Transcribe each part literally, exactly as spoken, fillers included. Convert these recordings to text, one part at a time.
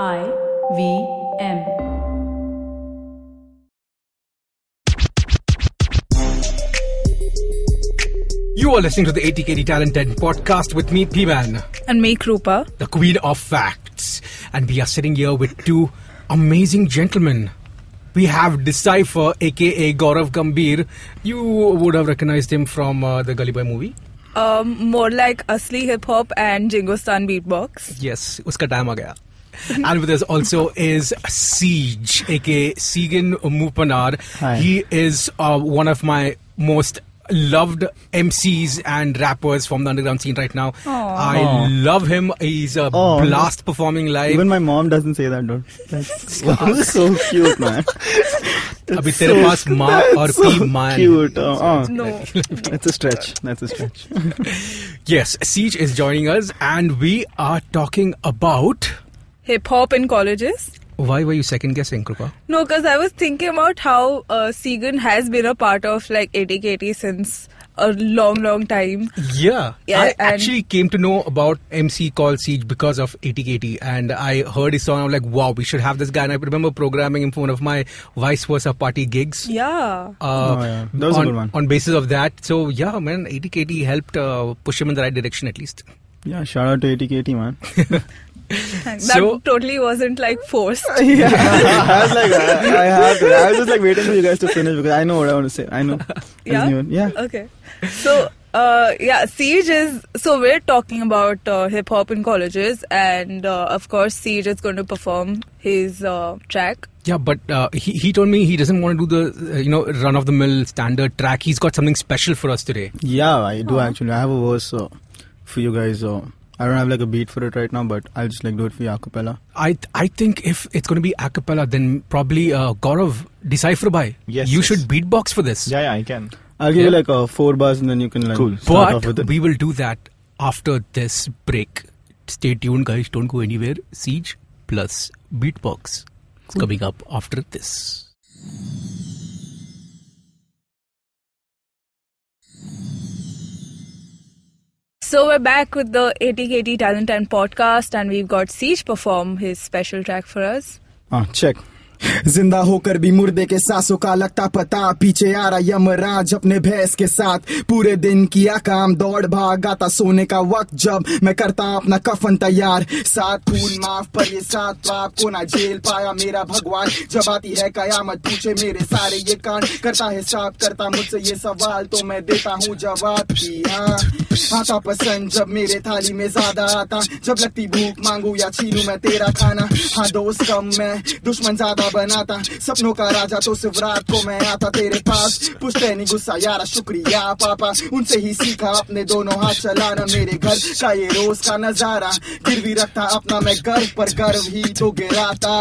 I V M. You are listening to the A T K T Talent ten podcast with me, P-Man. And me, Krupa. The Queen of Facts. And we are sitting here with two amazing gentlemen. We have Decipher, aka Gaurav Gambhir. You would have recognized him from uh, the Gully Boy movie. Um, more like Asli Hip Hop and Jingostan beatbox. Yes, uska time aa gaya. And with us also is Siege, aka Siegan Mupanar. Hi. He is uh, one of my most loved M Cs and rappers from the underground scene right now. Aww. I Aww. love him. He's a Aww. blast performing live. Even my mom doesn't say that, dude. That's wow, so cute, man. Abhi tere paas maa aur P man. Cute. Uh, uh. No. That's a stretch. That's a stretch. Yes, Siege is joining us, and we are talking about hip-hop in colleges. Why were you second-guessing, Krupa? No, because I was thinking about how uh, Siegan has been a part of like A T K T since a long, long time. Yeah. yeah I actually came to know about M C called Siege because of A T K T. And I heard his song. I was like, wow, we should have this guy. And I remember programming him for one of my vice versa party gigs. Yeah. Uh, oh, yeah. That was on, a good one. On basis of that. So, yeah, man, A T K T helped uh, push him in the right direction at least. Yeah, shout out to A T K T, man. That so, totally wasn't like forced. Yeah. I was like, I, I have to. I was just like waiting for you guys to finish because I know what I want to say. I know. Yeah. I yeah. Okay. So, uh, yeah, Siege is. So, we're talking about uh, hip hop in colleges, and uh, of course, Siege is going to perform his uh, track. Yeah, but uh, he, he told me he doesn't want to do the, uh, you know, run of the mill standard track. He's got something special for us today. Yeah, I do Aww. actually. I have a verse uh, for you guys. Uh, I don't have like a beat for it right now, but I'll just like do it for you acapella. I I think if it's going to be acapella, then probably uh, Gaurav, Decipher Bhai. Yes, you yes. should beatbox for this. Yeah, yeah, I can. I'll give yeah. you like uh, four bars and then you can like cool. start but off with it. We will do that after this break. Stay tuned, guys. Don't go anywhere. Siege plus beatbox cool. coming up after this. So we're back with the A T K T Talent ten podcast, and we've got Siege perform his special track for us. Ah, check. जिंदा होकर भी मुर्दे के सांसों का लगता पता पीछे आ रहा यमराज अपने भैंस के साथ पूरे दिन किया काम दौड़ भागा था सोने का वक्त जब मैं करता अपना कफन तैयार साथ खून माफ पर ये साथ पाप को ना जेल पाया मेरा भगवान जब आती है कयामत पूछे मेरे सारे ये कांड करता है श्राप करता मुझसे ये सवाल तो मैं देता हूँ जवाब की हाँ आता पसंद जब मेरे थाली में ज्यादा आता जब लगती भूख मांगू या छीनू मैं तेरा खाना हाँ दोस्त कम मैं दुश्मन ज्यादा बनाता सपनों का राजा तो सिर्फ रात को मैं आता तेरे पास पूछते नहीं गुस्सा यारा शुक्रिया पापा उनसे ही सीखा अपने दोनों हाथ चलाना मेरे घर का ये रोज का नजारा गिरवी रखता अपना मैं गर्व पर गर्व ही तो गिराता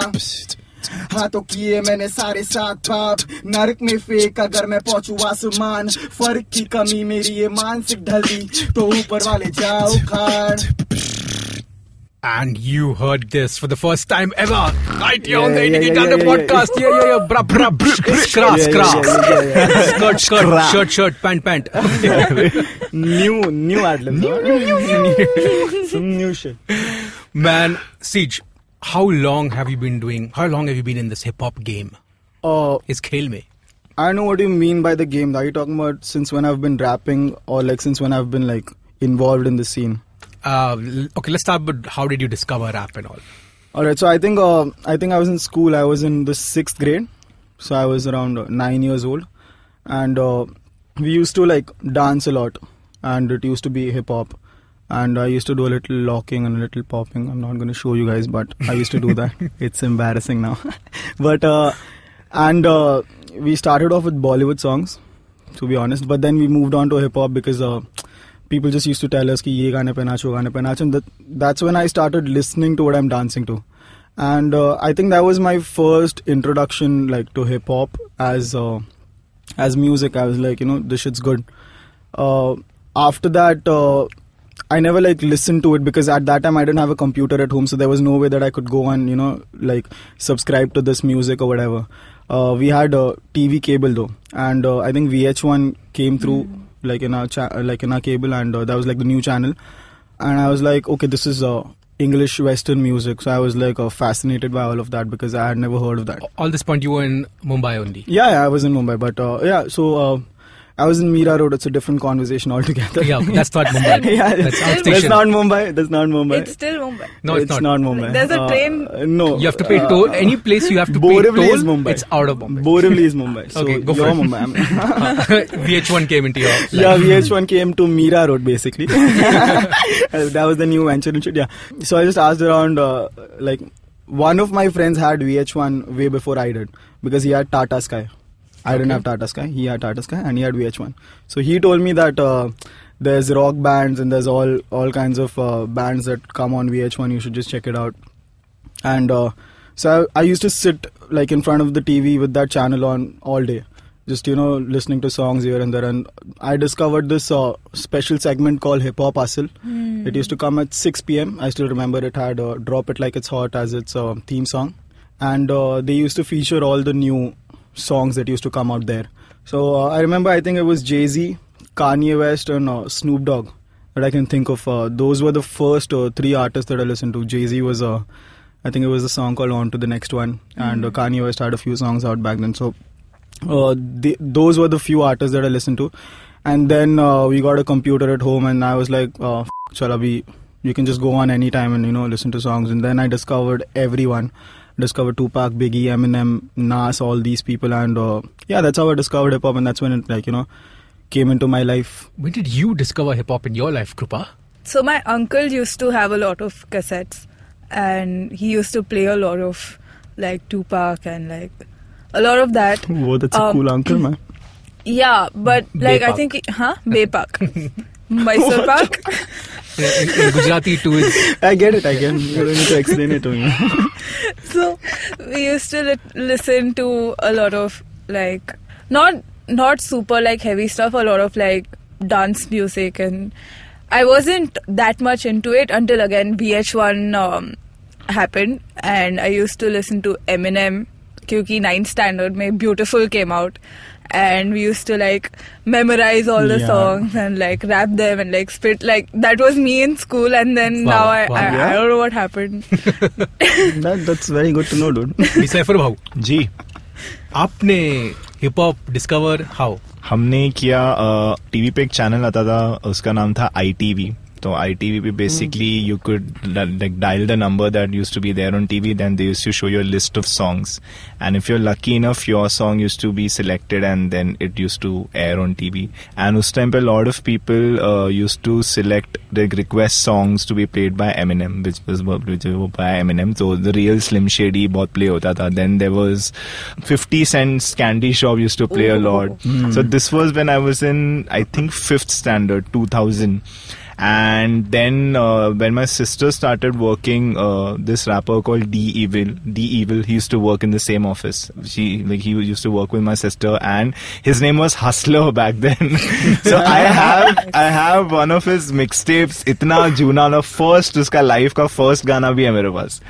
हाथों किए मैंने सारे सात पाप नरक में फेंक अगर मैं पहुंचू आसमान फर्क की कमी मेरी ये मानसिक ढली तो ऊपर वाले जाओ खाड़. And you heard this for the first time ever, right here yeah, on the yeah, A T K T Talent yeah, yeah, podcast. Yeah, yeah, yeah, brah, brah, brr, scratch, scratch, skirt, skirt, shirt, shirt, pant, pant. New, new ad-libs. New, new, new, some new shit. Man, Siege, how long have you been doing? How long have you been in this hip hop game? Uh, Is khel mein? I know what you mean by the game. Are you talking about since when I've been rapping, or like since when I've been like involved in the scene? Uh, okay, let's start with how did you discover rap and all? Alright, so I think uh, I think I was in school. I was in the sixth grade, so I was around uh, nine years old, and uh, we used to like dance a lot, and it used to be hip hop, and I used to do a little locking and a little popping. I'm not going to show you guys, but I used to do that. It's embarrassing now, but uh, and uh, we started off with Bollywood songs, to be honest, but then we moved on to hip hop because Uh, people just used to tell us ki ye gaane pe nacho, gaane pe nacho, and that, that's when I started listening to what I'm dancing to, and uh, I think that was my first introduction like to hip hop as uh, as music. I was like, you know, this shit's good. Uh, after that, uh, I never like listened to it because at that time I didn't have a computer at home, so there was no way that I could go and, you know, like subscribe to this music or whatever. Uh, we had a uh, T V cable though, and uh, I think V H one came through. Mm. Like in our cha- like in our cable, and uh, that was like the new channel, and I was like, okay, this is uh, English Western music. So I was like uh, fascinated by all of that because I had never heard of that. All this point you were in Mumbai only? Yeah, yeah I was in Mumbai. But uh, yeah, so uh, I was in Mira Road. It's a different conversation altogether. Yeah, that's not Mumbai. yeah, that's, that's not Mumbai. That's not Mumbai. It's still Mumbai. No, it's, it's not. not Mumbai. There's a train. Uh, no. You have to pay uh, toll. Any place you have to Borivali pay toll, is Mumbai. It's out of Mumbai. Borivali is Mumbai. So okay, go for it. Mumbai. V H one came into your life. Yeah, V H one came to Mira Road basically. That was the new venture and shit. Yeah. So I just asked around uh, like one of my friends had V H one way before I did because he had Tatasky. I okay. didn't have Tatasky, he had Tatasky and he had V H one. So he told me that uh, there's rock bands and there's all, all kinds of uh, bands that come on V H one, you should just check it out. And uh, so I, I used to sit like in front of the T V with that channel on all day. Just, you know, listening to songs here and there. And I discovered this uh, special segment called Hip Hop Hustle. Mm. It used to come at six p m. I still remember it had uh, Drop It Like It's Hot as its uh, theme song. And uh, they used to feature all the new songs that used to come out there. So uh, I remember I think it was Jay-Z, Kanye West and uh, Snoop Dogg that I can think of. Uh, those were the first uh, three artists that I listened to. Jay-Z was, uh, I think it was a song called On to the Next One, mm-hmm. and uh, Kanye West had a few songs out back then. So uh, they, those were the few artists that I listened to. And then uh, we got a computer at home and I was like, uh, f*** Chalabi, you can just go on anytime and, you know, listen to songs. And then I discovered everyone. Discovered Tupac, Biggie, Eminem, Nas, all these people, and uh, yeah, that's how I discovered hip hop, and that's when it, like, you know, came into my life. When did you discover hip hop in your life, Krupa? So my uncle used to have a lot of cassettes, and he used to play a lot of like Tupac and like a lot of that. Whoa, that's um, a cool uncle, man. Yeah, but like I think, huh? Bepak. Mysore Park. in, in Gujarati too is... I get it, I get it. You don't need to explain it to me. So, we used to li listen to a lot of like, not not super like heavy stuff, a lot of like dance music, and I wasn't that much into it until again V H one um, happened, and I used to listen to Eminem because ninth standard mein Beautiful came out. And we used to like memorize all the yeah. songs and like rap them and like spit. Like that was me in school, and then wow. now I, wow. I, yeah. I don't know what happened. that, that's very good to know, dude. Cypher bhau. जी. आपने hip hop discover how? हमने किया T V पे एक channel आता था उसका नाम था I T V. So I T V पे basically you could like dial the number that used to be there on T V. Then they used to show you a list of songs, and if you're lucky enough, your song used to be selected, and then it used to air on T V. And us time pe a lot of people uh, used to select the request songs to be played by Eminem, which was which was by Eminem. So the real Slim Shady bahut play hota tha. Then there was fifty Cent's Candy Shop used to play Ooh. a lot. Mm. So this was when I was in I think fifth standard, two thousand. And then uh, when my sister started working, uh, this rapper called D Evil, D Evil, he used to work in the same office. She like he used to work with my sister, and his name was Hustler back then. So I have I have one of his mixtapes. Itna Juna na first uska life ka first gana bhi hai mere paas.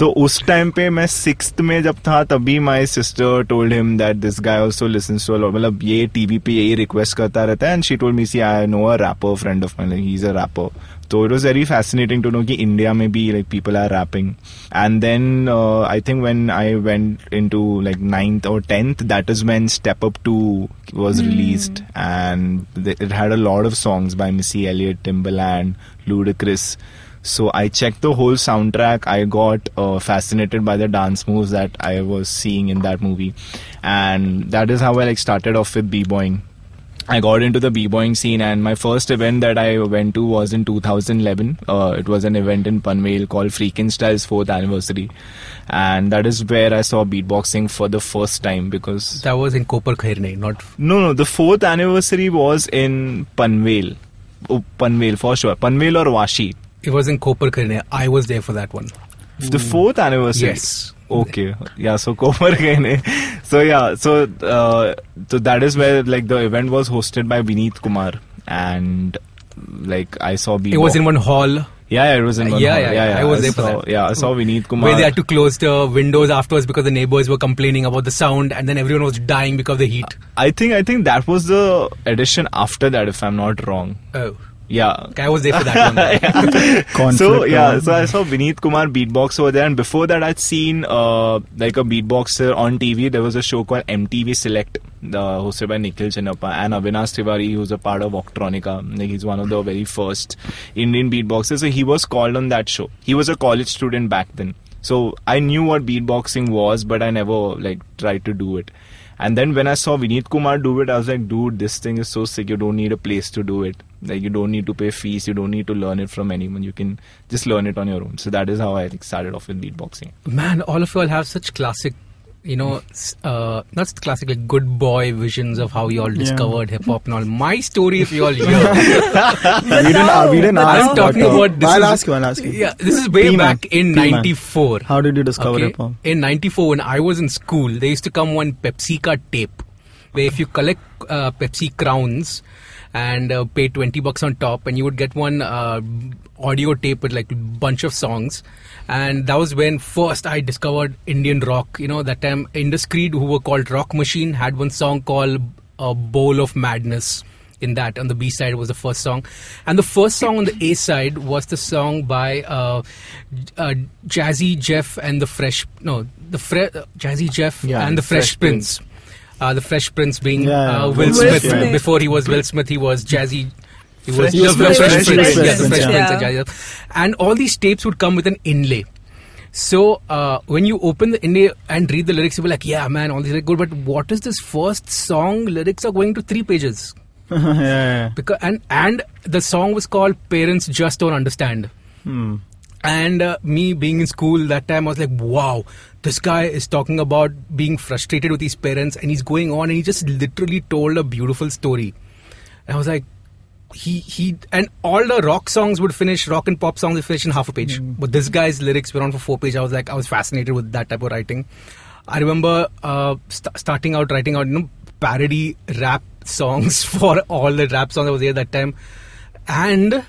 So us time pe main sixth mein jab tha, tabhi my sister told him that this guy also listens to a lot. Matlab ye T V pe yahi request karta rehta hai, and she told me, see, I know a rapper friend of mine. Like, he's a rapper. So it was very fascinating to know that India maybe like people are rapping. And then uh, I think when I went into like ninth or tenth, that is when Step Up two was mm. released, and it had a lot of songs by Missy Elliott, Timbaland, Ludacris. So I checked the whole soundtrack. I got uh, fascinated by the dance moves that I was seeing in that movie, and that is how I like started off with b-boying. I got into the b-boying scene, and my first event that I went to was in two thousand eleven. Uh, it was an event in Panvel called Freakin' Style's fourth anniversary. And that is where I saw beatboxing for the first time because... That was in Kopar Khairane, not... No, no, the fourth anniversary was in Panvel. Oh, Panvel, for sure. Panvel or Washi. It was in Kopar Khairane. I was there for that one. The fourth anniversary? Yes. Okay, yeah, so Kopar Khairane. So yeah, so, uh, so that is where like the event was hosted by Vineet Kumar, and like I saw B-boy. It was in one hall. Yeah, yeah, it was in one yeah, hall. Yeah, yeah, yeah, I was I there saw, for that. Yeah, I saw Vineet Kumar. Where they had to close the windows afterwards because the neighbors were complaining about the sound, and then everyone was dying because of the heat. I think I think that was the edition after that, if I'm not wrong. Oh. Yeah, I was there for that one. Yeah. So yeah, so I saw Vineet Kumar beatbox over there, and before that I'd seen uh, like a beatboxer on T V. There was a show called M T V Select, uh, hosted by Nikhil Chinappa and Avinash Tiwari, who's a part of Octronica. Like, he's one of the very first Indian beatboxers. So he was called on that show. He was a college student back then. So I knew what beatboxing was, but I never like tried to do it. And then when I saw Vineet Kumar do it, I was like, dude, this thing is so sick. You don't need a place to do it. Like, you don't need to pay fees. You don't need to learn it from anyone. You can just learn it on your own. So that is how I started off with beatboxing. Man, all of y'all have such classic, you know, uh, not classic, like good boy visions of how y'all discovered yeah. hip hop and all. My story is y'all here. we didn't, we didn't ask. I'm talking about, about this. I'll is, ask you, I'll ask you. Yeah, this is way P-man. back in ninety-four. How did you discover okay? hip hop? In ninety-four, when I was in school, there used to come one PepsiCa tape where if you collect uh, Pepsi crowns and uh, pay twenty bucks on top, and you would get one uh, audio tape with like a bunch of songs. And that was when first I discovered Indian rock. You know, that time Induscreed, who were called Rock Machine, had one song called A Bowl of Madness. In that, on the B side was the first song, and the first song on the A side was the song by uh, uh, Jazzy Jeff and the Fresh no the Fre- Jazzy Jeff yeah, and the Fresh, Fresh Prince. Prince. Uh, the Fresh Prince being yeah, uh, Will, Will Smith. Smith. Before he was Will Smith, he was Jazzy. He was Fresh Prince. And all these tapes would come with an inlay. So uh, when you open the inlay and read the lyrics, you'll be like, yeah, man, all these are good. But what is this first song? Lyrics are going to three pages. yeah, yeah. Because and and the song was called Parents Just Don't Understand. Hmm. And uh, me being in school that time, I was like, wow, this guy is talking about being frustrated with his parents, and he's going on and he just literally told a beautiful story. And I was like, he, he, and all the rock songs would finish, rock and pop songs would finish in half a page. Mm. But this guy's lyrics were on for four pages. I was like, I was fascinated with that type of writing. I remember uh, st- starting out writing out, you know, parody rap songs for all the rap songs that was there that time. And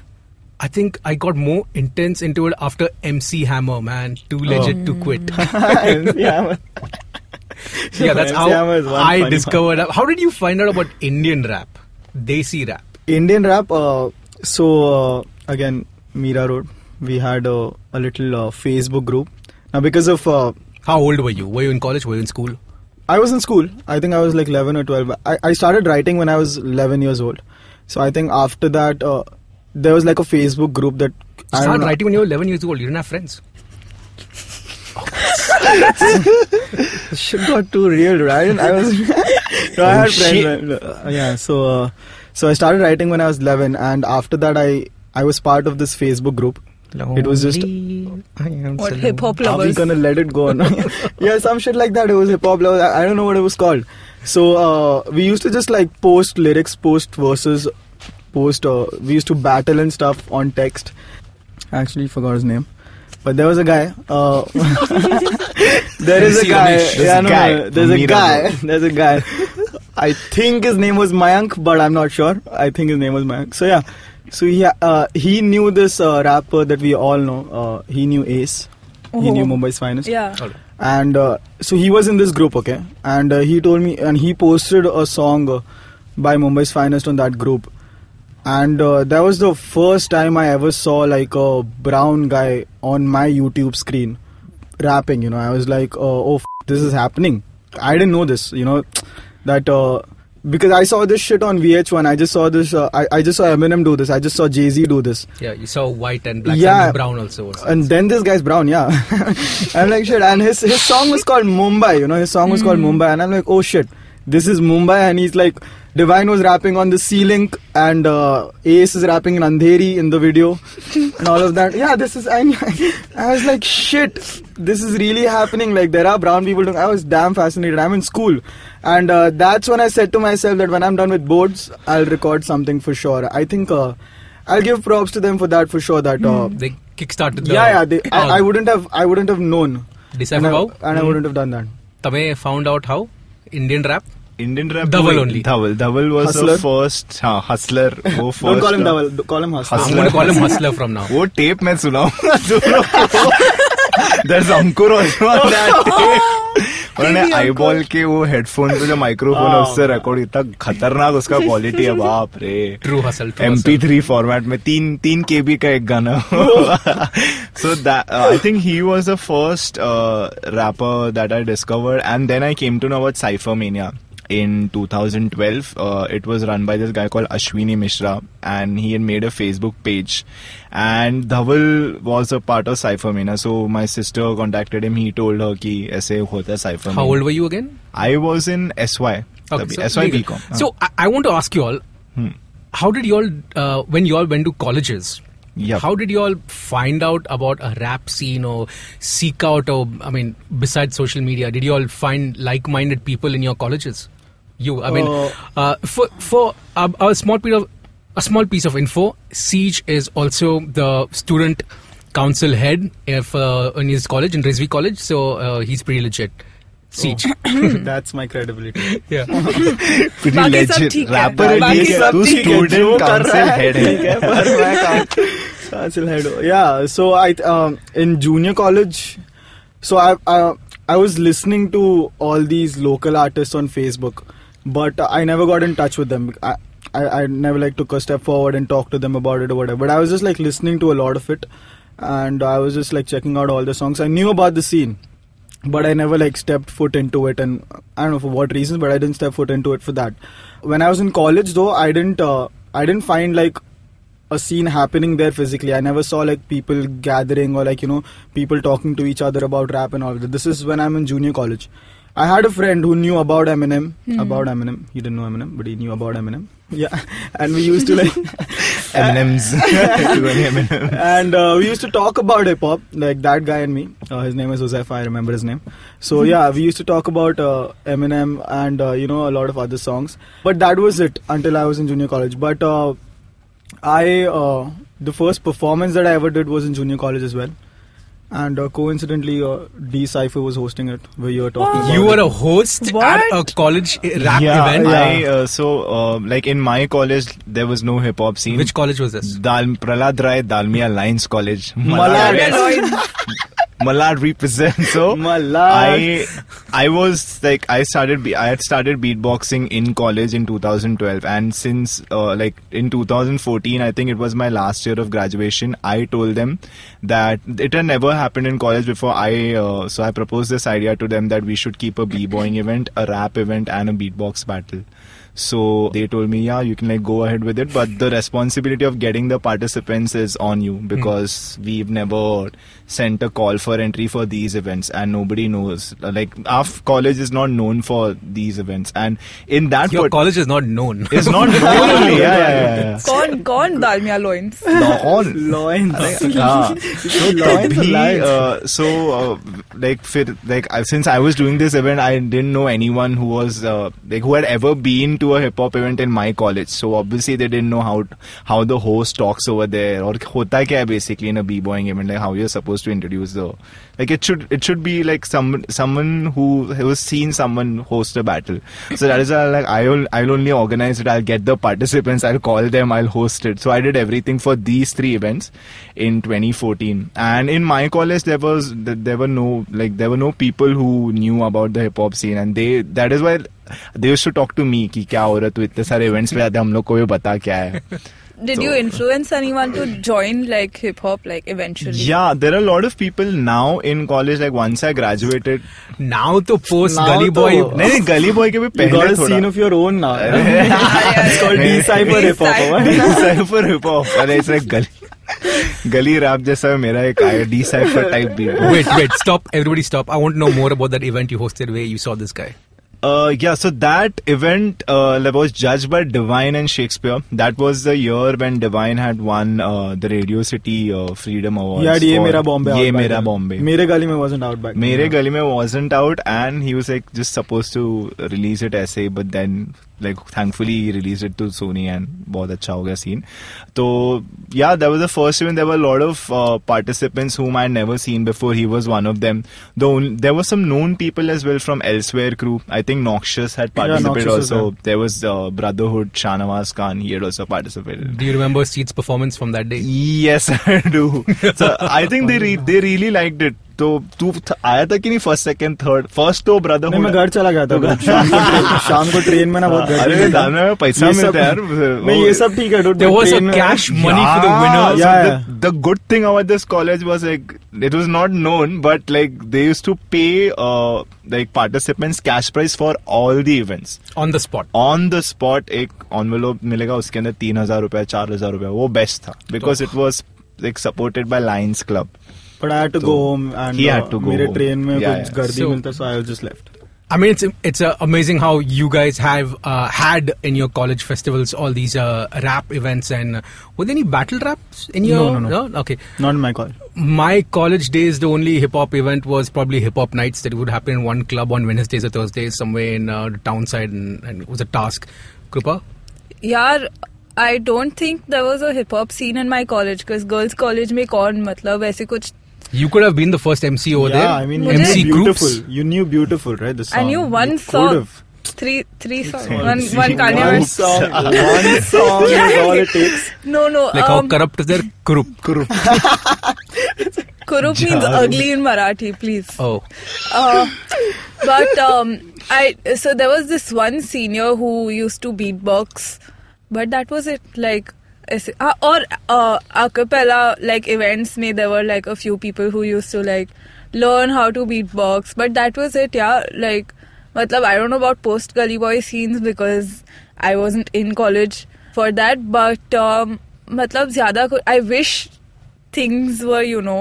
I think I got more intense into it after M C Hammer, man. Too legit oh. to quit. M C Hammer. Yeah, that's how I discovered. One. How did you find out about Indian rap? Desi rap. Indian rap. Uh, so, uh, again, Mira Road. We had uh, a little uh, Facebook group. Now, because of... Uh, how old were you? Were you in college? Were you in school? I was in school. I think I was like eleven or twelve. I, I started writing when I was eleven years old. So, I think after that... Uh, there was like a Facebook group that... You I started writing when you were eleven years old. You didn't have friends. Shit got too real, right? I was... no, I had friends. Yeah, so... Uh, so, I started writing when I was eleven. And after that, I, I was part of this Facebook group. Lonely. It was just... I am what, hip-hop lovers? Are we gonna let it go or not? Yeah, some shit like that. It was hip-hop lovers. I don't know what it was called. So, uh, we used to just like post lyrics, post verses... Post, uh, we used to battle and stuff on text. I actually forgot his name, but there was a guy. Uh, there is a guy. Yeah, no, no, there's a guy. There's a guy. I think his name was Mayank, but I'm not sure. I think his name was Mayank. So yeah, so he uh, he knew this uh, rapper that we all know. Uh, he knew Ace. Oh. He knew Mumbai's Finest. Yeah. And uh, so he was in this group, okay? And uh, he told me, and he posted a song uh, by Mumbai's Finest on that group. And uh, that was the first time I ever saw like a brown guy on my YouTube screen rapping, you know. I was like, uh, oh, f- this is happening. I didn't know this, you know, that uh, because I saw this shit on V H one. I just saw this, uh, I, I just saw Eminem do this. I just saw Jay-Z do this. Yeah, you saw white and black yeah, and brown also. And then this guy's brown, yeah. I'm like, shit. And his, his song was called Mumbai, you know, his song was mm. called Mumbai. And I'm like, oh, shit. This is Mumbai, and he's like, Divine was rapping on the C-Link, and uh, Ace is rapping in Andheri in the video, and all of that. Yeah, this is, and I was like, shit, this is really happening. Like, there are brown people doing, I was damn fascinated. I'm in school, and uh, that's when I said to myself that when I'm done with boards, I'll record something for sure. I think uh, I'll give props to them for that, for sure. That uh, mm. They kickstarted the... Yeah, yeah, they, I, I wouldn't have, I wouldn't have known. Decipher how? And mm. I wouldn't have done that. Tame found out how? Indian rap? Indian rap? Double only. Double. Double was Hustler. The first. Haan, Hustler. Wo first. Don't call him Double. Call him Hustler. Hustler. I'm going to call him Hustler from now. Wo tape main suna. There's Ankur also on that tape. उन्होंने eyeball के वो headphone पे जो microphone है उससे record इतना खतरनाक उसका क्वालिटी है, बाप रे. True hustle MP three format में तीन तीन केबी का एक गाना. So I think he was the first rapper that I discovered and then I came to know about cipher mania in twenty twelve. Uh, it was run by this guy called Ashwini Mishra, and he had made a Facebook page, and Dhawal was a part of Cypher Mania. So my sister contacted him. He told her ki aise hota Cypher Mania. How old were you again? I was in S Y. Okay, so S Y B Com. So I, I want to ask you all, hmm. how did you all uh, when you all went to colleges? Yep. How did you all find out about a rap scene or seek out, or I mean, besides social media, did you all find like-minded people in your colleges? You, I mean, uh, uh, for for a, a small piece of a small piece of info, Siege is also the student council head if, uh, in his college, in Rizvi College, so uh, he's pretty legit. Siege, oh, that's my credibility. Yeah, pretty legit. Rapper is two student council head है. Council head. Yeah. So I um, in junior college, so I, I I was listening to all these local artists on Facebook, but I never got in touch with them. I I, I never like took a step forward and talked to them about it or whatever. But I was just like listening to a lot of it, and I was just like checking out all the songs. I knew about the scene, but I never like stepped foot into it, and I don't know for what reasons, but I didn't step foot into it for that. When I was in college though, I didn't uh, I didn't find like a scene happening there physically. I never saw like people gathering or like, you know, people talking to each other about rap and all that. This is when I'm in junior college. I had a friend who knew about Eminem, mm. about Eminem. He didn't know Eminem, but he knew about Eminem. Yeah, and we used to like Eminems, Eminem. And uh, we used to talk about hip hop, like that guy and me. Uh, his name is Joseph. I remember his name. So yeah, we used to talk about uh, Eminem and uh, you know, a lot of other songs. But that was it until I was in junior college. But uh, I uh, the first performance that I ever did was in junior college as well. And uh, coincidentally, uh, D Cypher was hosting it, where you were talking about. You were a host what? at a college rap yeah, event? Yeah, I, uh, so, uh, like in my college, there was no hip-hop scene. Which college was this? Dal- Prahladrai Dalmia Lions College. Malad. Malad. Malad represents. So, Malad. I, I was like, I started, be- I had started beatboxing in college in twenty twelve. And since, uh, like, in twenty fourteen, I think it was my last year of graduation, I told them that it had never happened in college before. I, uh, so I proposed this idea to them that we should keep a b-boying event, a rap event, and a beatbox battle. So they told me, yeah, you can like go ahead with it, but the responsibility of getting the participants is on you, because mm. we've never sent a call for entry for these events, and nobody knows. Like our college is not known for these events, and in that your part, college is not known. It's not known only. Yeah, yeah, yeah. Gone, gone, Dalmia Loins. Gone, Loins. Yeah. So Loins alive. Uh, so uh, like, fir, like uh, since I was doing this event, I didn't know anyone who was uh, like who had ever been to a hip hop event in my college, so obviously they didn't know how how the host talks over there, or hota kya basically in a b-boying event, like how you're supposed to introduce the, like it should it should be like some someone who has seen someone host a battle. So that is how, like I'll I'll only organize it. I'll get the participants. I'll call them. I'll host it. So I did everything for these three events in twenty fourteen. And in my college there was there were no like there were no people who knew about the hip hop scene, and they that is why they used to talk to me कि क्या हो रहा है, तू इतने सारे events पे आते हम लोग को भी बता क्या है. Did so, you influence anyone to join like hip hop like eventually? Yeah, there are a lot of people now in college, like once I graduated. Now to post now Gully Boy. No, no, Gully Boy ke bhi pehle thoda. You got a scene of your own now. It's called D-Cypher Hip Hop. D-Cypher Hip Hop. It's like Gully. Gully rap jaisa mera ek D-Cypher type beat. Wait, wait, stop. Everybody stop. I want to know more about that event you hosted where you saw this guy. Uh, yeah, so that event uh, was judged by Divine and Shakespeare. That was the year when Divine had won uh, the Radio City uh, Freedom Awards. Yeah, Ye Mera Bombay. Ye Mera Bombay. Mere Gali Mein wasn't out back then. Mere Gali Mein wasn't out, and he was like just supposed to release it aise, but then like thankfully he released it to Sony and bahut acha ho gaya scene. So yeah, that was the first event. There were a lot of uh, participants whom I had never seen before. He was one of them. Though there were some known people as well from elsewhere crew. I think Noxious had participated. Yeah, Noxious also. Well. There was uh, Brotherhood, Shanawaz Khan, he had also participated. Do you remember Seed's performance from that day? Yes, I do. So I think they re- they really liked it. तो तू आया था कि नहीं first second third? First तो brother नहीं, मैं घर चला गया था तो शाम को ट्रेन, शाम को ट्रेन में ना बहुत अरे में पैसा मिलता है यार नहीं ये सब ठीक है the good thing about this college was like it was not known but like they used to pay like participants cash prize for all the events on the spot on the spot एक envelope मिलेगा उसके अंदर तीन हजार रुपया चार हजार रुपया वो बेस्ट था because it was like supported by Lions Club. But I had to so go home and he had to go mere home. Train mein yeah, kuch gardi milta so I was just left. I mean it's it's uh, amazing how you guys have uh, had in your college festivals all these uh, rap events and uh, were there any battle raps in your no, no, no. No? Okay. Not in my college. My college days the only hip hop event was probably hip hop nights that would happen in one club on Wednesdays or Thursdays somewhere in uh, the town side and, and it was a task. Krupa? Yaar I don't think there was a hip hop scene in my college cuz girls college mein kaun matlab aise kuch. You could have been the first M C over yeah, there. Yeah, I mean, M C beautiful. Groups. You knew beautiful, right? The song. I knew one you song. Three, three songs. One, one Kanye West song. One song is all it takes. No, no. Like um, how corrupt is their kurup? Kurup. Kurup means ugly in Marathi. Please. Oh. Uh, but um, I so there was this one senior who used to beatbox, but that was it. Like. Uh, or uh, a cappella like events mein there were like a few people who used to like learn how to beatbox but that was it yeah like matlab I don't know about post Gully Boy scenes because I wasn't in college for that but um, matlab zyada I wish things were you know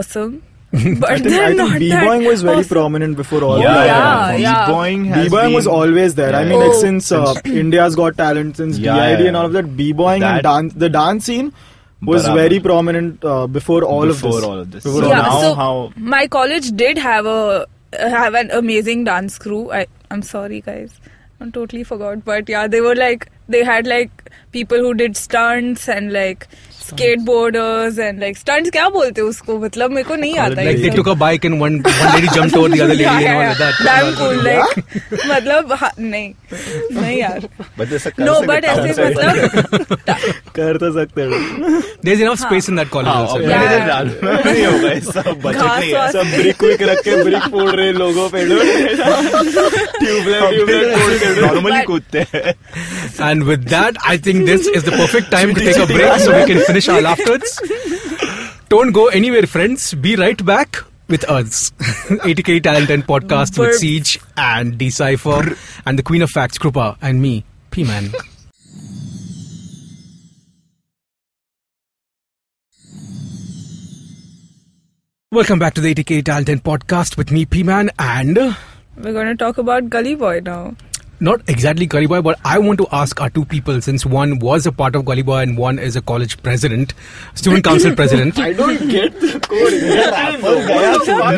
awesome but I think, I think b-boying was very awesome. Prominent before all yeah, yeah, yeah. b-boying has b-boying been, was always there yeah. I mean oh. like since uh, India's Got Talent since yeah, D I D yeah. and all of that b-boying that, and dance the dance scene was Barabar. Very prominent uh, before all before of this all of this before yeah, all. Now, so how my college did have a have an amazing dance crew I I'm sorry guys I totally forgot but yeah they were like they had like people who did stunts and like skateboarders and like stunts क्या बोलते हैं उसको मतलब मेरे को नहीं आता like they took a bike and one one lady jumped over the other lady and all of that damn cool like मतलब नहीं नहीं यार no but ऐसे मतलब कर तो सकते हैं there's enough space in that college also नहीं होगा सब बच्चे नहीं सब brick brick रख के brick फोड़ रहे लोगों पे ट्यूबलाइट ट्यूबलाइट normally कूदते हैं and with that I think this is the perfect time to take a break so we can finish finish all afterwards. Don't go anywhere, friends. Be right back with us. A T K Talent and Podcast Burp. With Siege and Decipher Burp. And the Queen of Facts, Krupa, and me, P-Man. Welcome back to the A T K Talent and Podcast with me, P-Man, and we're going to talk about Gully Boy now. Not exactly Gully Boy, but I want to ask our two people, since one was a part of Gully Boy and one is a college president, student council president. I don't get the code. Yeah, no,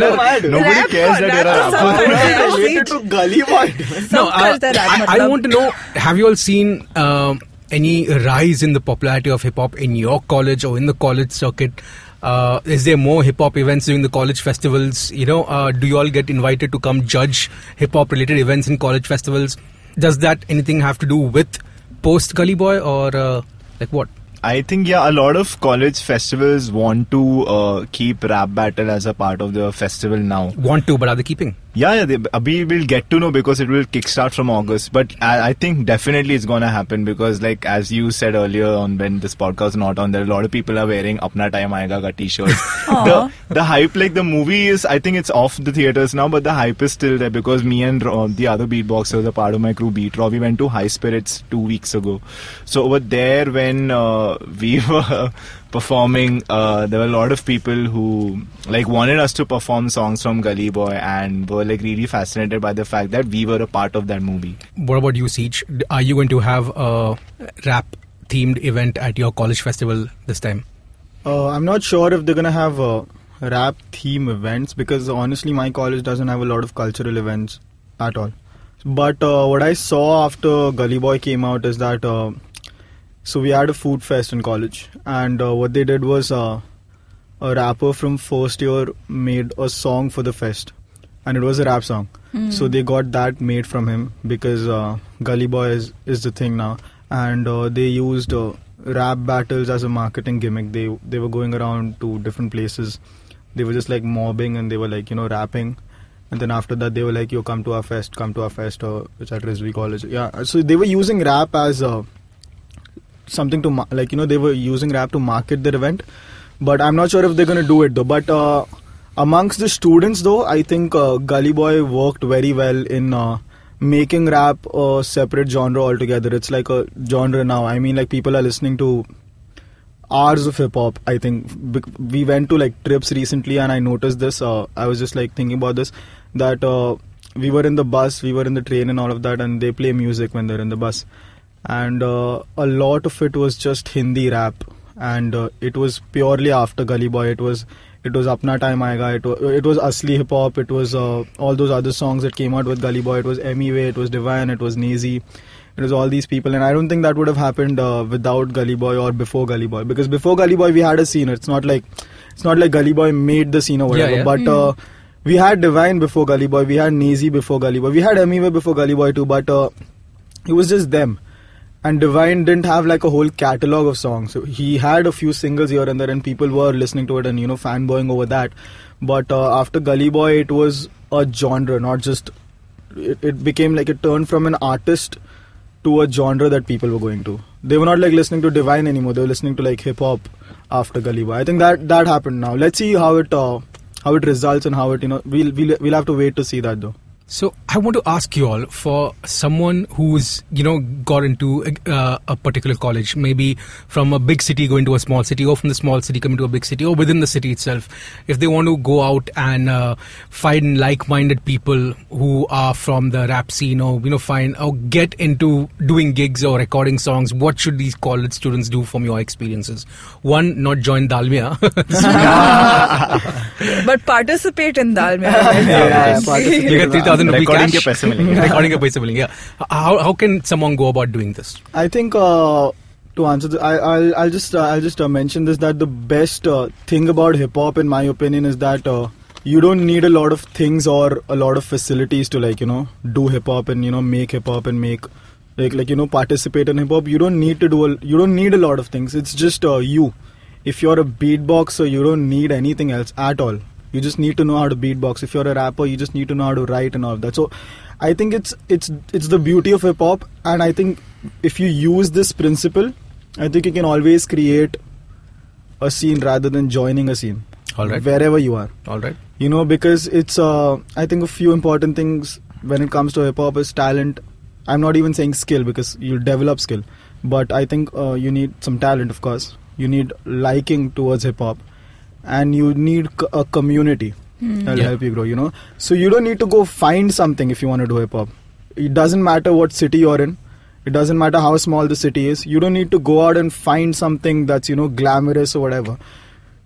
nobody cares that you're related to Gully Boy. No, uh, I, I want to know, have you all seen um, any rise in the popularity of hip hop in your college or in the college circuit? Uh, is there more hip hop events during the college festivals? You know, uh, do you all get invited to come judge hip hop related events in college festivals? Does that anything have to do with post Gully Boy or uh, like what? I think yeah, a lot of college festivals want to uh, keep rap battle as a part of the festival now. Want to, but are they keeping? Yeah, yeah. They, abhi we'll get to know because it will kickstart from August. But I, I think definitely it's gonna happen because, like as you said earlier on, when this podcast was not on, there a lot of people are wearing "Apna Time Aayega" ka t-shirts. the, the hype, like the movie is, I think it's off the theaters now, but the hype is still there because me and uh, the other beatboxers, a part of my crew, Beat Raw, we went to High Spirits two weeks ago. So over there, when uh, we were performing uh, there were a lot of people who like wanted us to perform songs from Gully Boy and were like really fascinated by the fact that we were a part of that movie. What about you, Siege? Are you going to have a rap themed event at your college festival this time? Uh, I'm not sure if they're going to have uh, rap theme events because honestly my college doesn't have a lot of cultural events at all. But uh, what I saw after Gully Boy came out is that uh, so we had a food fest in college and uh, what they did was uh, a rapper from first year made a song for the fest and it was a rap song. Mm. So they got that made from him because uh, Gully Boy is, is the thing now and uh, they used uh, rap battles as a marketing gimmick. They they were going around to different places. they were just like mobbing and they were like, you know, rapping. And then after that, they were like, yo, come to our fest, come to our fest, or which address we call it. Yeah, so they were using rap as uh, something to, ma- like, you know, they were using rap to market their event. But I'm not sure if they're going to do it, though. But uh, amongst the students, though, I think uh, Gully Boy worked very well in uh, making rap a separate genre altogether. It's like a genre now. I mean, like, people are listening to hours of hip-hop, I think. We went to, like, trips recently, and I noticed this. Uh, I was just, like, thinking about this. That uh, we were in the bus, we were in the train and all of that, and they play music when they're in the bus. And uh, a lot of it was just Hindi rap, and uh, it was purely after Gully Boy. It was it was Apna Time Aayega, it was, it was Asli Hip Hop, it was uh, all those other songs that came out with Gully Boy. It was Emiway, it was Divine, it was Naezy, it was all these people. And I don't think that would have happened uh, without Gully Boy or before Gully Boy, because before Gully Boy we had a scene. It's not like it's not like Gully Boy made the scene or whatever, yeah, yeah. but. Mm. Uh, We had Divine before Gully Boy, we had Naezy before Gully Boy, we had Emiway before Gully Boy too, but uh, it was just them. And Divine didn't have like a whole catalogue of songs. He had a few singles here and there, and people were listening to it and, you know, fanboying over that. But uh, after Gully Boy, it was a genre, not just... It, it became like it turned from an artist to a genre that people were going to. They were not like listening to Divine anymore, they were listening to like hip-hop after Gully Boy. I think that, that happened now. Let's see how it... Uh, How it results and how it, you know, we'll, we'll, we'll have to wait to see that though. So I want to ask you all, for someone who's, you know, got into uh, a particular college, maybe from a big city going to a small city, or from the small city coming to a big city, or within the city itself, if they want to go out and uh, find like-minded people who are from the rap scene, or, you know, find or get into doing gigs or recording songs, what should these college students do from your experiences? One, not join Dalmia. But participate in Dalmia. Yeah, participate. You get three thousand. Recording के पैसे मिलेंगे. Recording के पैसे मिलेंगे. How how can someone go about doing this? I think uh, to answer, the, I I'll I'll just uh, I'll just uh, mention this, that the best uh, thing about hip hop, in my opinion, is that uh, you don't need a lot of things or a lot of facilities to, like, you know, do hip hop and, you know, make hip hop and make like like you know participate in hip hop. You don't need to do a, you don't need a lot of things. It's just uh, you. If you're a beatboxer, you don't need anything else at all. You just need to know how to beatbox. If you're a rapper, you just need to know how to write and all of that. So I think it's it's it's the beauty of hip hop, and I think if you use this principle, I think you can always create a scene rather than joining a scene. All right. Wherever you are. All right. You know, because it's uh, I think a few important things when it comes to hip hop is talent. I'm not even saying skill, because you'll develop skill, but I think uh, you need some talent, of course. You need liking towards hip hop. And you need a community mm. that'll yeah. help you grow, you know. So you don't need to go find something if you want to do hip-hop. It doesn't matter what city you're in. It doesn't matter how small the city is. You don't need to go out and find something that's, you know, glamorous or whatever.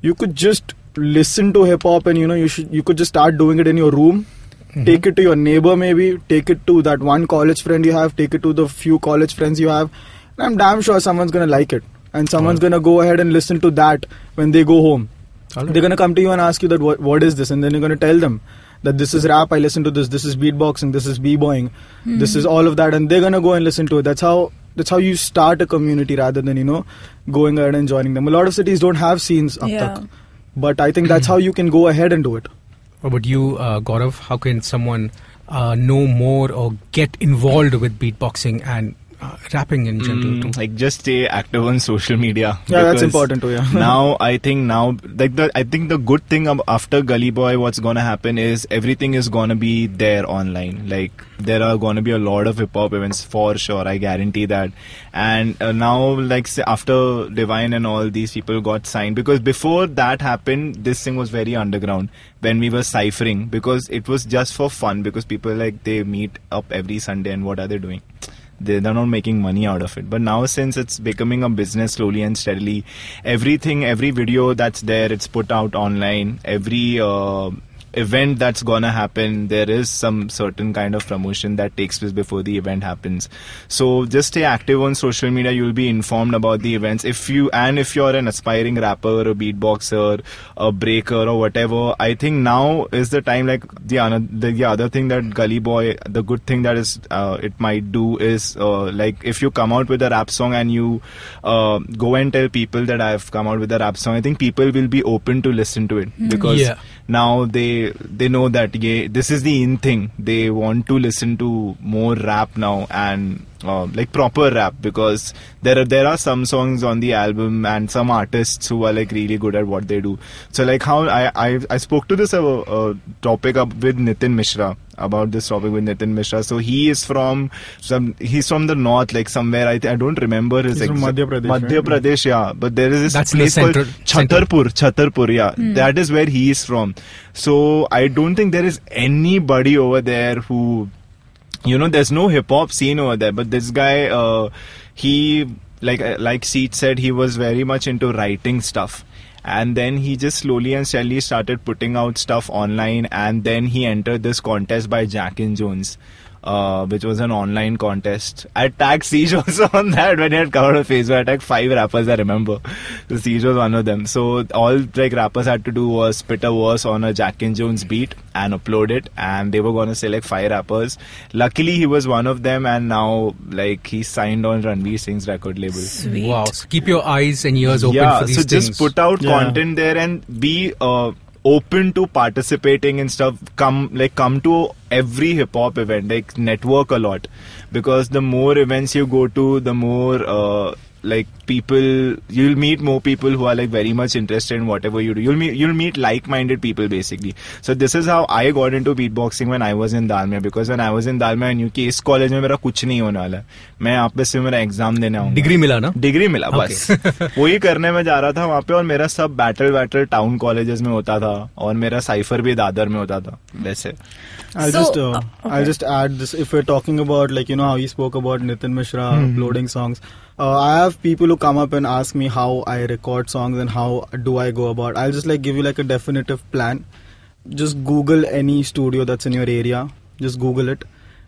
You could just listen to hip-hop and, you know, you should, you could just start doing it in your room. Mm-hmm. Take it to your neighbor maybe. Take it to that one college friend you have. Take it to the few college friends you have. And I'm damn sure someone's going to like it. And someone's mm. going to go ahead and listen to that when they go home. Right. They're going to come to you and ask you that what, what is this, and then you're going to tell them that this is rap, I listen to this, this is beatboxing, this is b-boying, mm. this is all of that, and they're going to go and listen to it. That's how that's how you start a community rather than, you know, going ahead and joining them. A lot of cities don't have scenes up yeah. tak, but I think that's how you can go ahead and do it. What about you, uh, Gaurav? How can someone uh, know more or get involved with beatboxing and Uh, rapping in general mm, too? Like, just stay active on social media. Yeah, that's important too. Yeah. now I think now like the I think the good thing ab- after Gully Boy, what's gonna happen is everything is gonna be there online. Like, there are gonna be a lot of hip hop events for sure. I guarantee that. And uh, now, like, say after Divine and all these people got signed, because before that happened, this thing was very underground when we were ciphering, because it was just for fun, because people, like, they meet up every Sunday, and what are they doing? They're not making money out of it. But now, since it's becoming a business slowly and steadily, everything, every video that's there, it's put out online. Every uh, event that's gonna happen, there is some certain kind of promotion that takes place before the event happens. So just stay active on social media. You'll be informed about the events. If you and if you're an aspiring rapper, a beatboxer, a breaker or whatever, I think now is the time. Like the, the, the other thing that Gully Boy, the good thing that is uh, it might do is uh, like if you come out with a rap song and you uh, go and tell people that I've come out with a rap song, I think people will be open to listen to it mm. because yeah. now they they know that yeah, this is the in thing. They want to listen to more rap now, and uh, like proper rap, because there are there are some songs on the album and some artists who are like really good at what they do. So like how I I, I spoke to this uh, uh, topic up with Nitin Mishra about this topic with Nitin Mishra. So he is from some he's from the north, like somewhere I I don't remember his. He's from Madhya Pradesh. Madhya right? Pradesh, yeah. But there is this That's place called Chhatarpur. Chhatarpur, yeah. Hmm. That is where he is from. So I don't think there is anybody over there who, you know, there's no hip hop scene over there. But this guy, uh, he like like Seet said, he was very much into writing stuff. And then he just slowly and steadily started putting out stuff online, and then he entered this contest by Jack and Jones, uh, which was an online contest. I tagged Siege also on that when he had covered a Facebook. I tagged five rappers, I remember. So Siege was one of them. So all like rappers had to do was spit a verse on a Jack and Jones beat and upload it, and they were gonna select five rappers. Luckily, he was one of them, and now like he signed on Ranveer Singh's record label. Sweet. Wow! So keep your eyes and ears open yeah, for these so things. Yeah. So just put out. Yeah. Content there and be uh, open to participating and stuff. Come like come to every hip hop event. Like network a lot, because the more events you go to, the more uh, like people you'll meet more people who are like very much interested in whatever you do. You'll meet you'll meet like minded people basically. So this is how I got into beatboxing when I was in Dalmia, because when I was in Dalmia I knew कि इस college में मेरा कुछ नहीं होने वाला है. मैं यहाँ पे सिर्फ मेरा exam देने आऊँगा. Degree मिला ना? Degree मिला बस. वही करने में जा रहा था वहाँ पे, और मेरा सब battle battle town colleges में होता था, और मेरा cypher भी दादर में होता था. वैसे. I'll so, just uh, okay. I'll just add this. If we're talking about like you know how you spoke about Nitin Mishra mm-hmm. uploading songs. Uh, I have people who come up and ask me how I record songs and how do I go about. I'll just like give you like a definitive plan. Just Google any studio that's in your area. Just Google it.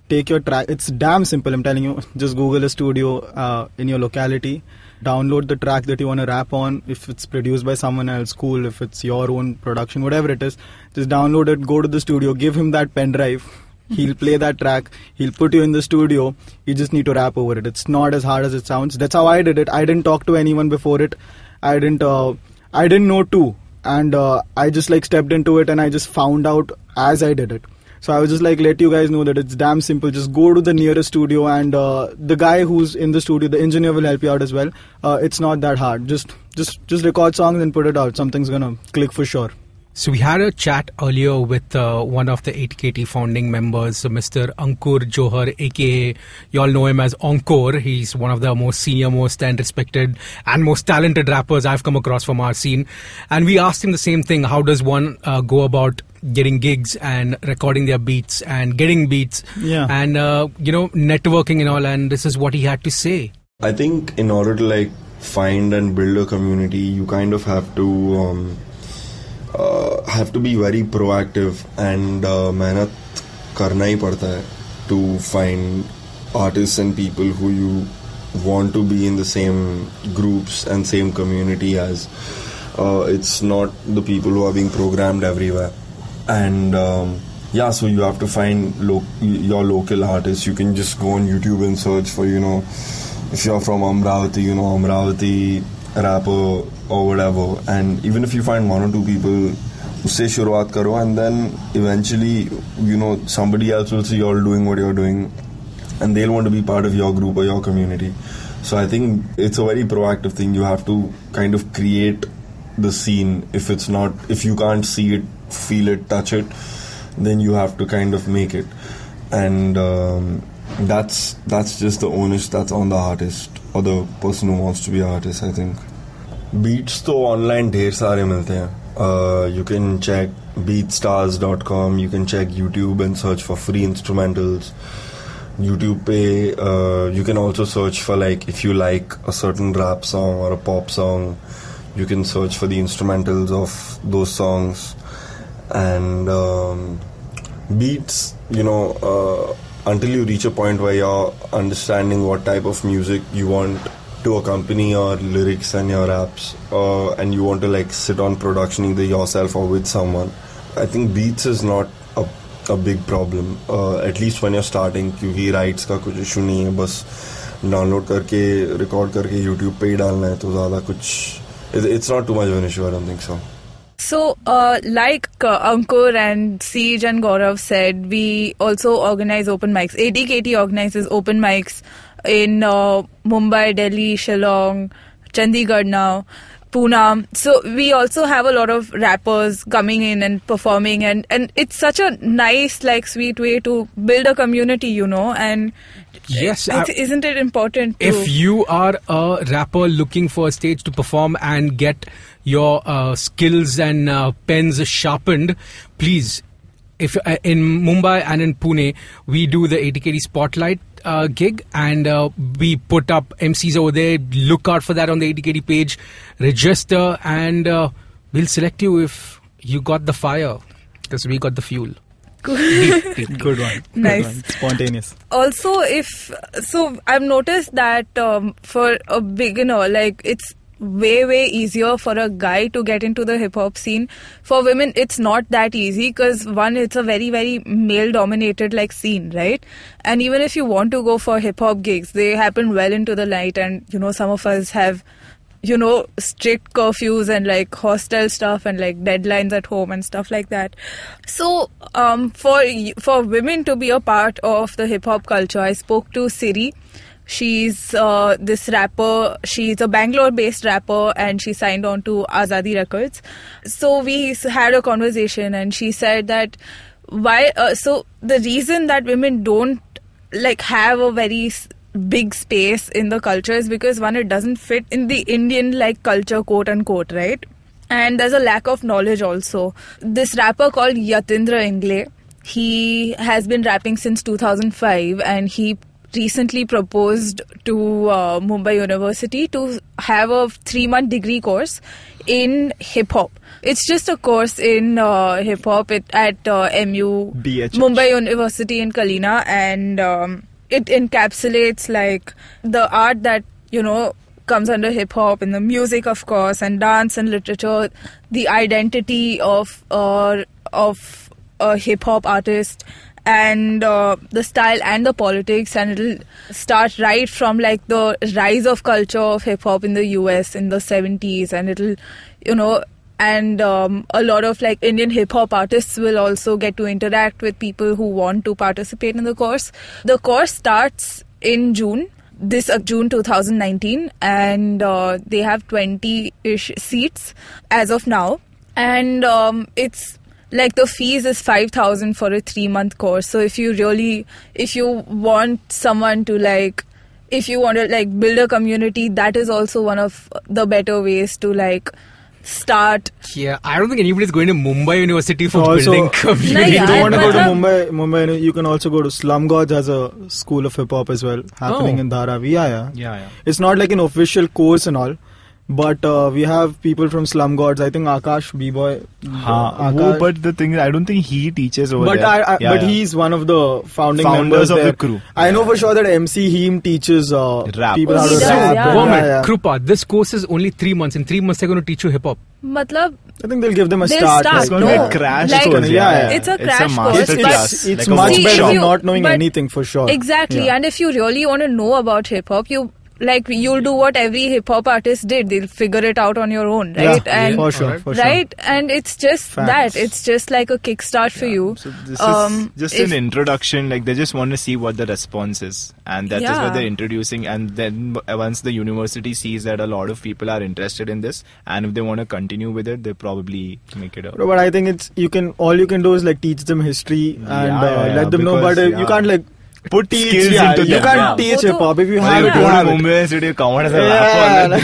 Take your track. It's damn simple. I'm telling you. Just Google a studio uh, in your locality. Download the track that you want to rap on. If it's produced by someone else, cool. If it's your own production, whatever it is, just download it. Go to the studio. Give him that pen drive. He'll play that track. He'll put you in the studio. You just need to rap over it. It's not as hard as it sounds. That's how I did it. I didn't talk to anyone before it. I didn't. Uh, I didn't know too, and uh, I just like stepped into it and I just found out as I did it. So I was just like, let you guys know that it's damn simple. Just go to the nearest studio, and uh, the guy who's in the studio, the engineer will help you out as well. Uh, it's not that hard. Just, just, just record songs and put it out. Something's gonna click for sure. So we had a chat earlier with uh, one of the A T K T founding members, Mister Ankur Johar, aka you all know him as Encore. He's one of the most senior, most and respected and most talented rappers I've come across from our scene. And we asked him the same thing. How does one uh, go about getting gigs and recording their beats and getting beats yeah. and, uh, you know, networking and all? And this is what he had to say. I think in order to like find and build a community, you kind of have to... Um Uh, have to be very proactive and uh, mehnat karna hi padta hai to find artists and people who you want to be in the same groups and same community as. Uh, it's not the people who are being programmed everywhere. And um, yeah, so you have to find lo- your local artists. You can just go on YouTube and search for, you know, if you're from Amravati, you know, Amravati rapper or whatever, and even if you find one or two people, usse shuruaat karo, and then eventually, you know, somebody else will see you're doing what you're doing, and they'll want to be part of your group or your community. So I think it's a very proactive thing. You have to kind of create the scene. If it's not, if you can't see it, feel it, touch it, then you have to kind of make it, and um, that's that's just the onus that's on the artist or the person who wants to be an artist, I think. Beats to online dher saare milte hain. Uh, you can check beatstars dot com. You can check YouTube and search for free instrumentals. YouTube pe uh, you can also search for like if you like a certain rap song or a pop song, you can search for the instrumentals of those songs. and um, beats, you know, uh, until you reach a point where you're understanding what type of music you want to accompany your lyrics and your raps, uh, and you want to like sit on production either yourself or with someone. I think beats is not a, a big problem, uh, at least when you're starting, क्योंकि rights का कुछ issue नहीं है, बस download करके record करके YouTube पे ही डालना है तो ज़्यादा कुछ it's not too much of an issue, I don't think so. So, uh, like uh, Ankur and Siege and Gaurav said, we also organize open mics. A T K T organizes open mics in uh, Mumbai, Delhi, Shillong, Chandigarh now, Pune. So we also have a lot of rappers coming in and performing, and, and it's such a nice, like, sweet way to build a community, you know, and... Yes, I, isn't it important? To if you are a rapper looking for a stage to perform and get your uh, skills and uh, pens sharpened, please. If uh, in Mumbai and in Pune, we do the A T K T Spotlight uh, gig, and uh, we put up M Cs over there. Look out for that on the A T K T page. Register, and uh, we'll select you if you got the fire, because we got the fuel. Good. Good one. Nice. Good one. Spontaneous. Also, if so, I've noticed that um, for a beginner, like it's way, way easier for a guy to get into the hip hop scene. For women, it's not that easy because one, it's a very, very male dominated like scene, right? And even if you want to go for hip hop gigs, they happen well into the night, and you know, some of us have, you know, strict curfews and like hostel stuff and like deadlines at home and stuff like that. So um, for for women to be a part of the hip hop culture, I spoke to Siri. She's uh, this rapper. She's a Bangalore-based rapper, and she signed on to Azadi Records. So we had a conversation, and she said that why. Uh, so the reason that women don't like have a very big space in the culture is because one, it doesn't fit in the Indian like culture, quote unquote, right? And there's a lack of knowledge also. This rapper called Yatindra Ingle, he has been rapping since two thousand five, and he recently proposed to uh, Mumbai University to have a three-month degree course in hip-hop. It's just a course in uh, hip-hop at, at uh, M U, B H H. Mumbai University in Kalina, and um, it encapsulates like the art that, you know, comes under hip-hop, and the music, of course, and dance and literature, the identity of, uh, of a hip-hop artist, and uh, the style and the politics, and it'll start right from like the rise of culture of hip-hop in the U S in the seventies, and it'll, you know, and um, a lot of like Indian hip-hop artists will also get to interact with people who want to participate in the course. The course starts in June, this uh, June twenty nineteen, and uh, they have twenty-ish seats as of now, and um, it's like the fees is five thousand for a three-month course. So if you really, if you want someone to like, if you want to like build a community, that is also one of the better ways to like start. Yeah, I don't think anybody's going to Mumbai University for also, building community. Like, if you don't want to go to Mumbai, Mumbai, you can also go to Slum Gods as a school of hip hop as well, happening oh. in Dharavi. Yeah, yeah, yeah, yeah. It's not like an official course and all, but uh, we have people from Slum Gods. I think Akash B-boy. Haan, Akash. Oh, but the thing is, I don't think he teaches over but there. I, I, yeah, but yeah. he's one of the founding founders members of there. the crew. I yeah. know for sure that M C Heem teaches uh, rap. people how to so, rap. Yeah. Woman, yeah, yeah. Krupa, this course is only three months. In three months, they're going to teach you hip hop. Matlab, I think they'll give them a start. start. It's going no. to be a crash like, course. Yeah, yeah. It's a crash it's a course. It's, it's, it's like much better than not knowing anything for sure. Exactly. Yeah. And if you really want to know about hip hop, you. Like, you'll do what every hip-hop artist did. They'll figure it out on your own, right? Yeah, and, for sure, for right? Sure. And it's just Facts. that. It's just like a kickstart for yeah. you. So this um, is just if, an introduction. Like, they just want to see what the response is. And that yeah. is what they're introducing. And then once the university sees that a lot of people are interested in this, and if they want to continue with it, they probably make it up. But I think it's, you can, all you can do is, like, teach them history and yeah, uh, yeah, let them because, know. But uh, yeah. you can't, like, Put teach, skills yeah, into you them. You can't yeah. teach hip hop if you well, have you it. You don't have Mumbai University, you can't have it.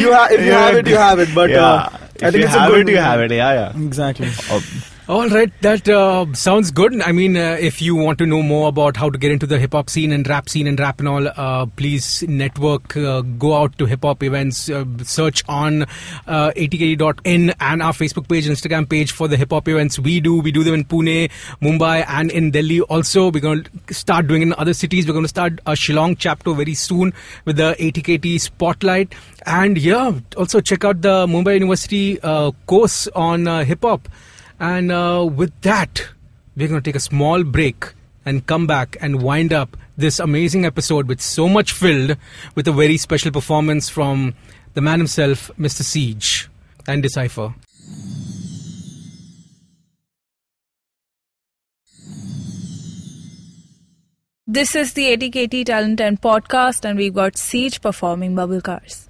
You ha- if you yeah. have it, you have it. But yeah. uh, I think it's a good. If you have it, you have it. Yeah, yeah. Exactly. All right, that uh, sounds good. I mean, uh, if you want to know more about how to get into the hip-hop scene and rap scene and rap and all, uh, please network, uh, go out to hip-hop events, uh, search on uh, A T K T dot in and our Facebook page, Instagram page for the hip-hop events we do. We do them in Pune, Mumbai and in Delhi also. We're going to start doing it in other cities. We're going to start a Shillong chapter very soon with the A T K T Spotlight. And yeah, also check out the Mumbai University uh, course on uh, hip-hop. And uh, with that, we're going to take a small break and come back and wind up this amazing episode with so much filled with a very special performance from the man himself, Mister Siege and Decipher. This is the A T K T Talent and Podcast, and we've got Siege performing Bubble Cars.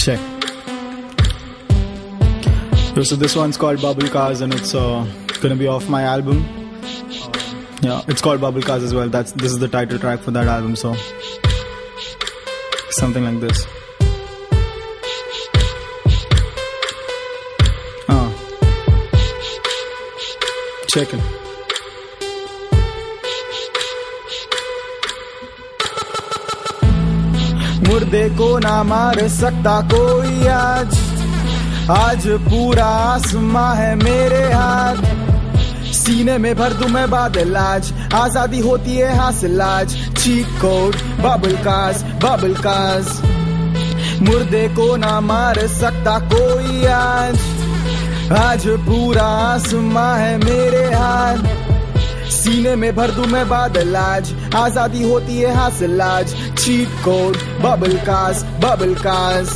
Check. So this one's called Bubble Cars, and it's uh, gonna be off my album. Yeah, it's called Bubble Cars as well. That's this is the title track for that album. So something like this. Uh. Check it. मुर्दे को ना मार सकता कोई आज आज पूरा आसमां है मेरे हाथ सीने में भर दूं मैं बादल आज आजादी होती है हासिल आज चीट कोड बबल काज बबल काज मुर्दे को ना मार सकता कोई आज आज पूरा आसमां है मेरे हाथ सीने में भर दूं मैं बादल आज आजादी होती है हासिल आज चीट कोड बबल काज बबल काज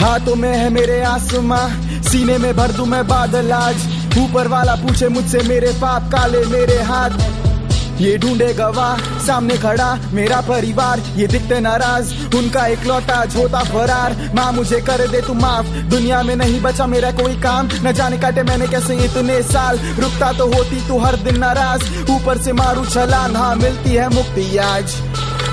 हाथों में है मेरे आसमां सीने में भर दूं मैं बादल आज ऊपर वाला पूछे मुझसे मेरे पाप काले मेरे हाथ ये ढूंढे गवाह सामने खड़ा मेरा परिवार ये दिखते नाराज उनका इकलौता झोटा फरार माँ मुझे कर दे तू माफ दुनिया में नहीं बचा मेरा कोई काम न जाने काटे मैंने कैसे इतने साल रुकता तो होती तू हर दिन नाराज ऊपर से मारू छलांग हाँ मिलती है मुक्ति आज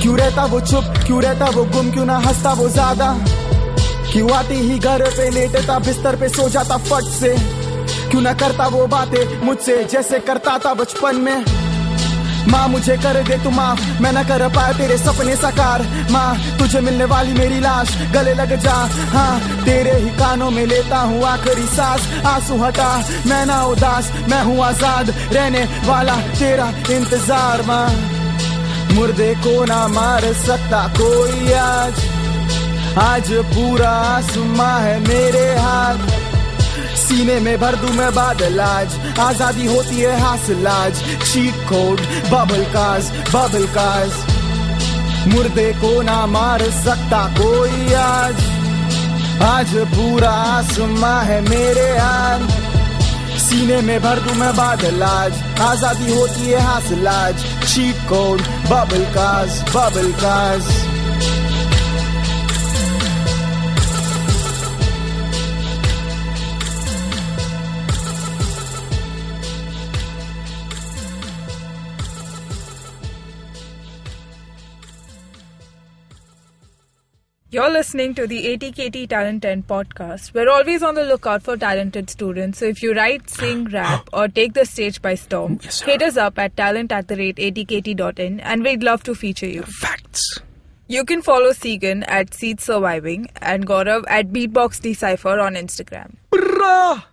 क्यों रहता वो चुप क्यों रहता वो गुम क्यों ना हंसता वो ज्यादा क्यों आती ही घर पे लेटता बिस्तर पे सो जाता फट से क्यों ना करता वो बातें मुझसे जैसे करता था बचपन में माँ मुझे कर दे तू माफ मैं ना कर पाया तेरे सपने साकार माँ तुझे मिलने वाली मेरी लाश गले लग जा हाँ तेरे ही कानों में लेता हूँ आखिरी सांस आंसू हटा मैं ना उदास मैं हूँ आजाद रहने वाला तेरा इंतजार माँ मुर्दे को ना मार सकता कोई आज आज पूरा आसमां है मेरे हाथ सीने में भर दूं मैं बादल आज आजादी होती है हासिल आज चीट कोड बबल काज बबल काज मुर्दे को ना मार सकता कोई आज आज पूरा आसमां है मेरे हाथ सीने में भर दूं मैं बादल आज आजादी होती है हासिल आज चीट कोड बबल काज बबल काज You're listening to the A T K T Talent and Podcast. We're always on the lookout for talented students. So if you write, sing, rap or take the stage by storm, yes, hit us up at talent at the rate A T K T dot in and we'd love to feature you. Facts. You can follow Siegan at Seed Surviving and Gaurav at Beatbox Decipher on Instagram. Brrrah!